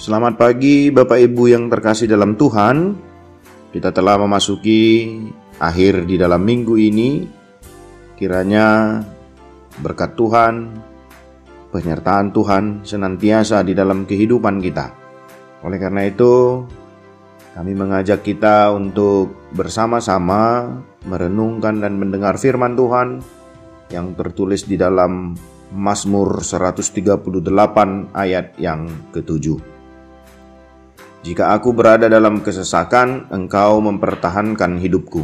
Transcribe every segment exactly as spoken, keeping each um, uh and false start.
Selamat pagi Bapak Ibu yang terkasih dalam Tuhan. Kita telah memasuki akhir di dalam minggu ini. Kiranya berkat Tuhan, penyertaan Tuhan senantiasa di dalam kehidupan kita. Oleh karena itu, kami mengajak kita untuk bersama-sama merenungkan dan mendengar firman Tuhan yang tertulis di dalam Mazmur seratus tiga puluh delapan ayat yang ketujuh. Jika aku berada dalam kesesakan, Engkau mempertahankan hidupku.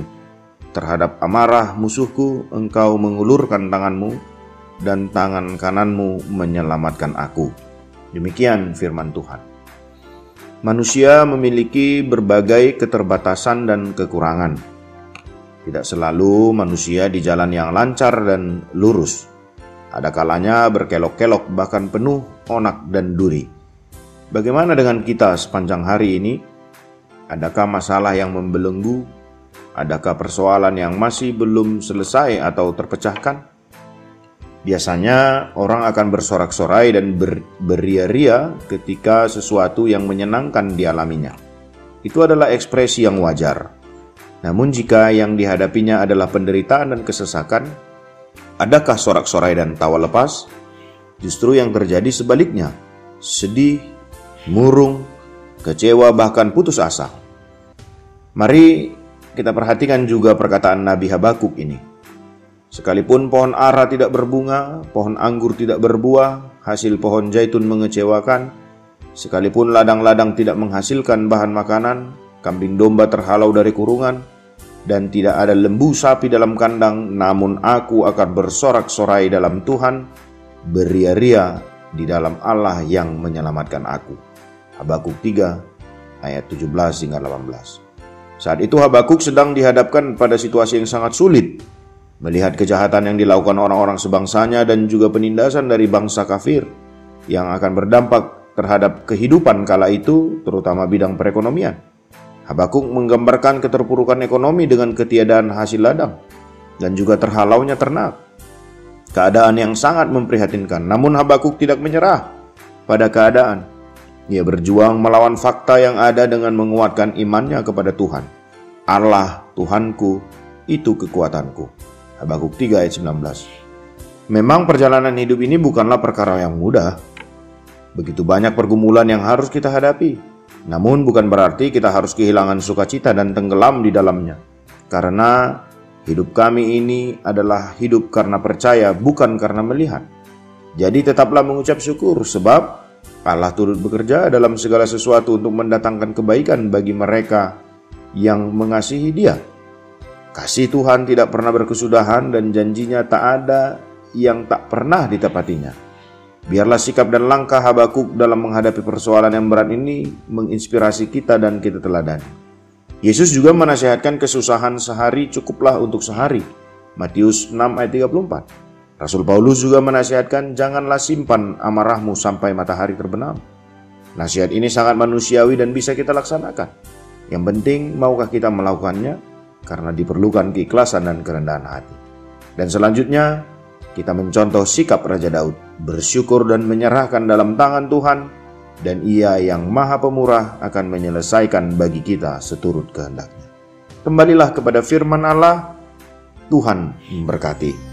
Terhadap amarah musuhku, Engkau mengulurkan tanganmu, dan tangan kananmu menyelamatkan aku. Demikian firman Tuhan. Manusia memiliki berbagai keterbatasan dan kekurangan. Tidak selalu manusia di jalan yang lancar dan lurus. Ada kalanya berkelok-kelok, bahkan penuh onak dan duri. Bagaimana dengan kita sepanjang hari ini? Adakah masalah yang membelenggu? Adakah persoalan yang masih belum selesai atau terpecahkan? Biasanya orang akan bersorak-sorai dan ber- beria-ria ketika sesuatu yang menyenangkan dialaminya. Itu adalah ekspresi yang wajar. Namun jika yang dihadapinya adalah penderitaan dan kesesakan, adakah sorak-sorai dan tawa lepas? Justru yang terjadi sebaliknya, sedih, murung, kecewa, bahkan putus asa. Mari kita perhatikan juga perkataan Nabi Habakuk ini. Sekalipun pohon ara tidak berbunga, pohon anggur tidak berbuah, hasil pohon zaitun mengecewakan, sekalipun ladang-ladang tidak menghasilkan bahan makanan, kambing domba terhalau dari kurungan, dan tidak ada lembu sapi dalam kandang, namun aku akan bersorak-sorai dalam Tuhan, beria-ria di dalam Allah yang menyelamatkan aku. Habakuk tiga ayat tujuh belas hingga delapan belas. Saat itu Habakuk sedang dihadapkan pada situasi yang sangat sulit, melihat kejahatan yang dilakukan orang-orang sebangsanya dan juga penindasan dari bangsa kafir yang akan berdampak terhadap kehidupan kala itu, terutama bidang perekonomian. Habakuk menggambarkan keterpurukan ekonomi dengan ketiadaan hasil ladang dan juga terhalaunya ternak. Keadaan yang sangat memprihatinkan, namun Habakuk tidak menyerah pada keadaan. Ia berjuang melawan fakta yang ada dengan menguatkan imannya kepada Tuhan. Allah Tuhanku, itu kekuatanku. Habakuk tiga ayat sembilan belas. Memang perjalanan hidup ini bukanlah perkara yang mudah. Begitu banyak pergumulan yang harus kita hadapi. Namun bukan berarti kita harus kehilangan sukacita dan tenggelam di dalamnya. Karena hidup kami ini adalah hidup karena percaya, bukan karena melihat. Jadi tetaplah mengucap syukur, sebab Allah turut bekerja dalam segala sesuatu untuk mendatangkan kebaikan bagi mereka yang mengasihi Dia. Kasih Tuhan tidak pernah berkesudahan dan janjinya tak ada yang tak pernah ditepatinya. Biarlah sikap dan langkah Habakuk dalam menghadapi persoalan yang berat ini menginspirasi kita dan kita teladani. Yesus juga menasihatkan kesusahan sehari cukuplah untuk sehari. Matius enam ayat tiga puluh empat. Rasul Paulus juga menasihatkan janganlah simpan amarahmu sampai matahari terbenam. Nasihat ini sangat manusiawi dan bisa kita laksanakan. Yang penting maukah kita melakukannya, karena diperlukan keikhlasan dan kerendahan hati. Dan selanjutnya, kita mencontoh sikap Raja Daud, bersyukur dan menyerahkan dalam tangan Tuhan, dan Ia yang Maha Pemurah akan menyelesaikan bagi kita seturut kehendaknya. Kembalilah kepada firman Allah, Tuhan memberkati.